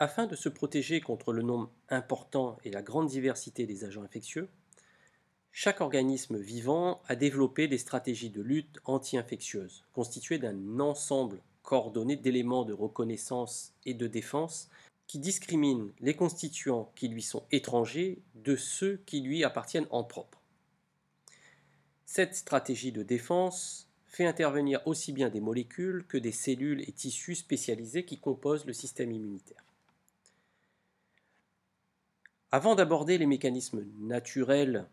Afin de se protéger contre le nombre important et la grande diversité des agents infectieux, chaque organisme vivant a développé des stratégies de lutte anti-infectieuse, constituées d'un ensemble coordonné d'éléments de reconnaissance et de défense qui discriminent les constituants qui lui sont étrangers de ceux qui lui appartiennent en propre. Cette stratégie de défense fait intervenir aussi bien des molécules que des cellules et tissus spécialisés qui composent le système immunitaire. Avant d'aborder les mécanismes naturels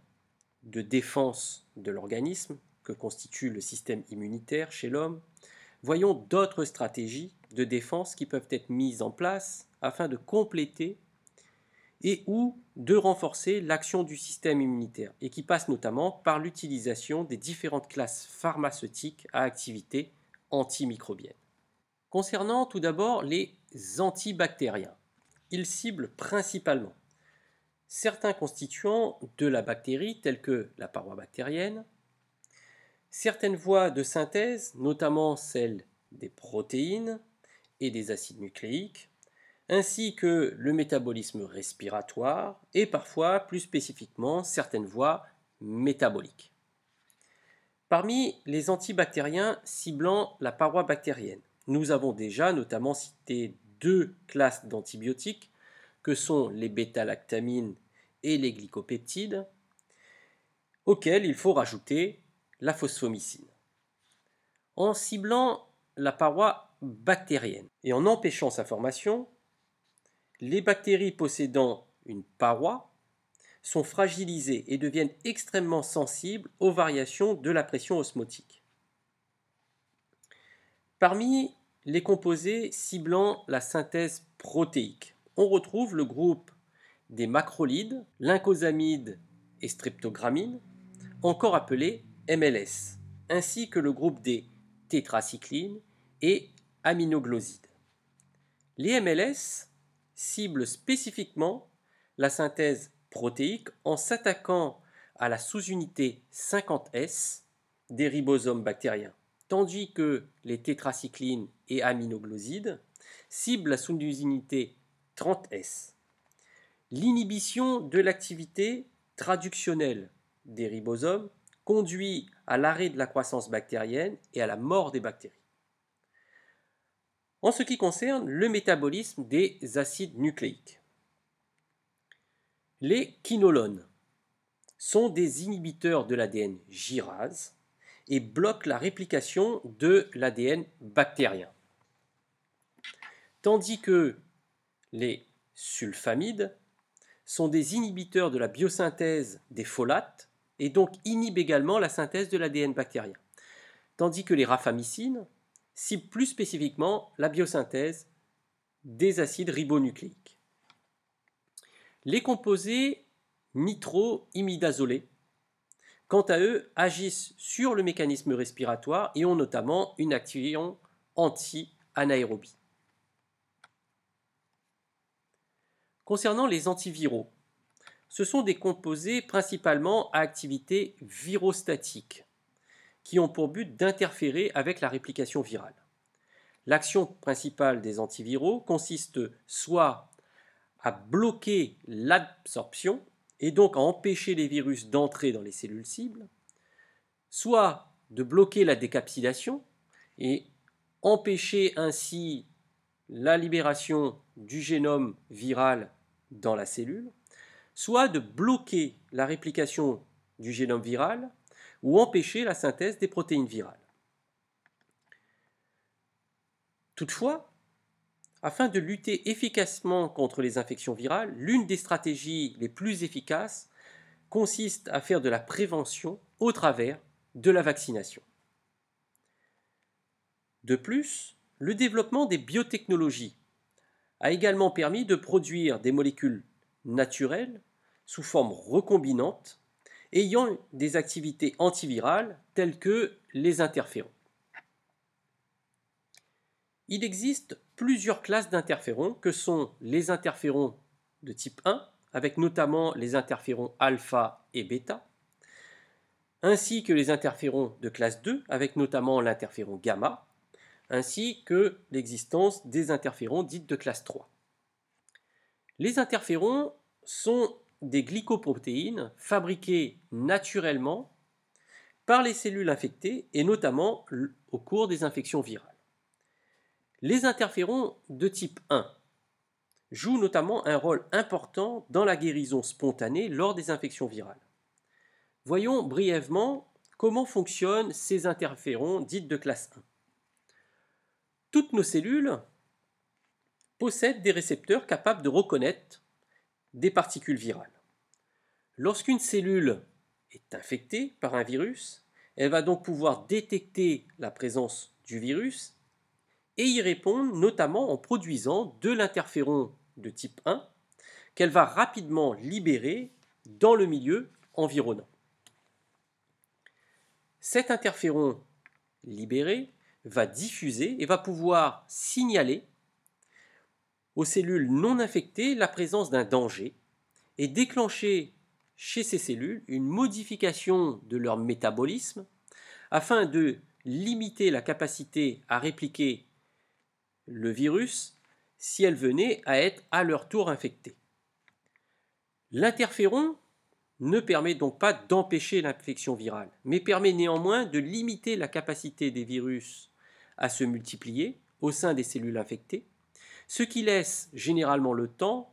de défense de l'organisme que constitue le système immunitaire chez l'homme, voyons d'autres stratégies de défense qui peuvent être mises en place afin de compléter et ou de renforcer l'action du système immunitaire et qui passent notamment par l'utilisation des différentes classes pharmaceutiques à activité antimicrobienne. Concernant tout d'abord les antibactériens, ils ciblent principalement certains constituants de la bactérie, tels que la paroi bactérienne, certaines voies de synthèse, notamment celles des protéines et des acides nucléiques, ainsi que le métabolisme respiratoire et parfois, plus spécifiquement, certaines voies métaboliques. Parmi les antibactériens ciblant la paroi bactérienne, nous avons déjà notamment cité deux classes d'antibiotiques, que sont les bêta-lactamines et les glycopeptides, auxquels il faut rajouter la phosphomycine. En ciblant la paroi bactérienne et en empêchant sa formation, les bactéries possédant une paroi sont fragilisées et deviennent extrêmement sensibles aux variations de la pression osmotique. Parmi les composés ciblant la synthèse protéique, on retrouve le groupe des macrolides, lincosamides et streptogramines, encore appelés MLS, ainsi que le groupe des tétracyclines et aminoglosides. Les MLS ciblent spécifiquement la synthèse protéique en s'attaquant à la sous-unité 50S des ribosomes bactériens, tandis que les tétracyclines et aminoglosides ciblent la sous-unité 30S. L'inhibition de l'activité traductionnelle des ribosomes conduit à l'arrêt de la croissance bactérienne et à la mort des bactéries. En ce qui concerne le métabolisme des acides nucléiques, les quinolones sont des inhibiteurs de l'ADN gyrase et bloquent la réplication de l'ADN bactérien. Tandis que les sulfamides sont des inhibiteurs de la biosynthèse des folates et donc inhibent également la synthèse de l'ADN bactérien, tandis que les rafamycines ciblent plus spécifiquement la biosynthèse des acides ribonucléiques. Les composés nitroimidazolés, quant à eux, agissent sur le mécanisme respiratoire et ont notamment une action anti-anaérobie. Concernant les antiviraux, ce sont des composés principalement à activité virostatique qui ont pour but d'interférer avec la réplication virale. L'action principale des antiviraux consiste soit à bloquer l'absorption et donc à empêcher les virus d'entrer dans les cellules cibles, soit de bloquer la décapsidation et empêcher ainsi la libération du génome viral dans la cellule, soit de bloquer la réplication du génome viral ou empêcher la synthèse des protéines virales. Toutefois, afin de lutter efficacement contre les infections virales, l'une des stratégies les plus efficaces consiste à faire de la prévention au travers de la vaccination. De plus, le développement des biotechnologies a également permis de produire des molécules naturelles sous forme recombinante ayant des activités antivirales telles que les interférons. Il existe plusieurs classes d'interférons que sont les interférons de type 1 avec notamment les interférons alpha et bêta ainsi que les interférons de classe 2 avec notamment l'interféron gamma ainsi que l'existence des interférons dites de classe 3. Les interférons sont des glycoprotéines fabriquées naturellement par les cellules infectées et notamment au cours des infections virales. Les interférons de type 1 jouent notamment un rôle important dans la guérison spontanée lors des infections virales. Voyons brièvement comment fonctionnent ces interférons dits de classe 1. Toutes nos cellules possèdent des récepteurs capables de reconnaître des particules virales. Lorsqu'une cellule est infectée par un virus, elle va donc pouvoir détecter la présence du virus et y répondre notamment en produisant de l'interféron de type 1 qu'elle va rapidement libérer dans le milieu environnant. Cet interféron libéré va diffuser et va pouvoir signaler aux cellules non infectées la présence d'un danger et déclencher chez ces cellules une modification de leur métabolisme afin de limiter la capacité à répliquer le virus si elles venaient à être à leur tour infectées. L'interféron ne permet donc pas d'empêcher l'infection virale, mais permet néanmoins de limiter la capacité des virus à se multiplier au sein des cellules infectées, ce qui laisse généralement le temps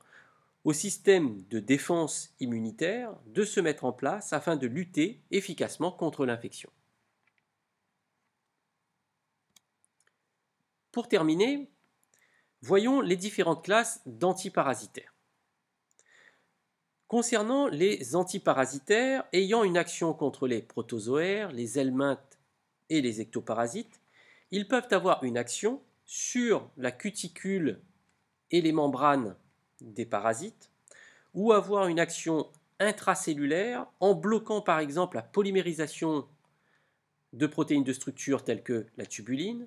au système de défense immunitaire de se mettre en place afin de lutter efficacement contre l'infection. Pour terminer, voyons les différentes classes d'antiparasitaires. Concernant les antiparasitaires ayant une action contre les protozoaires, les helminthes et les ectoparasites, ils peuvent avoir une action sur la cuticule et les membranes des parasites ou avoir une action intracellulaire en bloquant par exemple la polymérisation de protéines de structure telles que la tubuline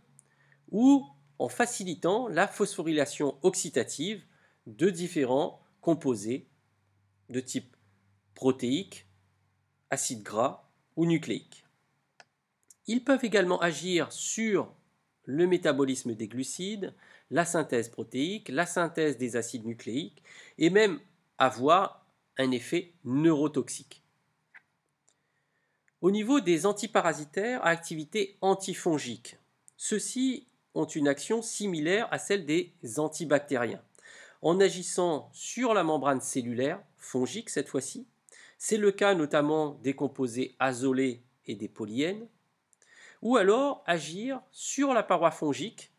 ou en facilitant la phosphorylation oxydative de différents composés de type protéique, acide gras ou nucléique. Ils peuvent également agir sur le métabolisme des glucides, la synthèse protéique, la synthèse des acides nucléiques et même avoir un effet neurotoxique. Au niveau des antiparasitaires à activité antifongique, ceux-ci ont une action similaire à celle des antibactériens. En agissant sur la membrane cellulaire, fongique cette fois-ci, c'est le cas notamment des composés azolés et des polyènes, ou alors agir sur la paroi fongique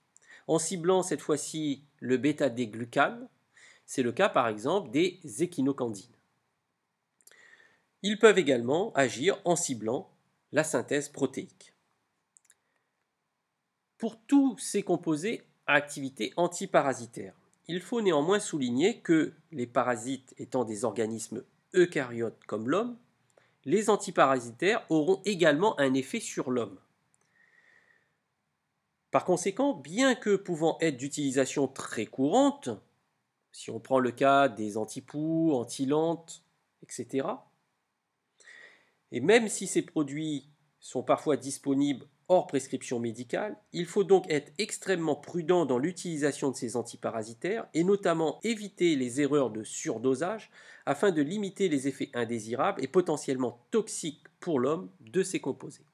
en ciblant cette fois-ci le bêta-D-glucane. C'est le cas par exemple des échinocandines. Ils peuvent également agir en ciblant la synthèse protéique. Pour tous ces composés à activité antiparasitaire, il faut néanmoins souligner que les parasites étant des organismes eucaryotes comme l'homme, les antiparasitaires auront également un effet sur l'homme. Par conséquent, bien que pouvant être d'utilisation très courante, si on prend le cas des antipoux, antilentes, etc., et même si ces produits sont parfois disponibles hors prescription médicale, il faut donc être extrêmement prudent dans l'utilisation de ces antiparasitaires et notamment éviter les erreurs de surdosage afin de limiter les effets indésirables et potentiellement toxiques pour l'homme de ces composés.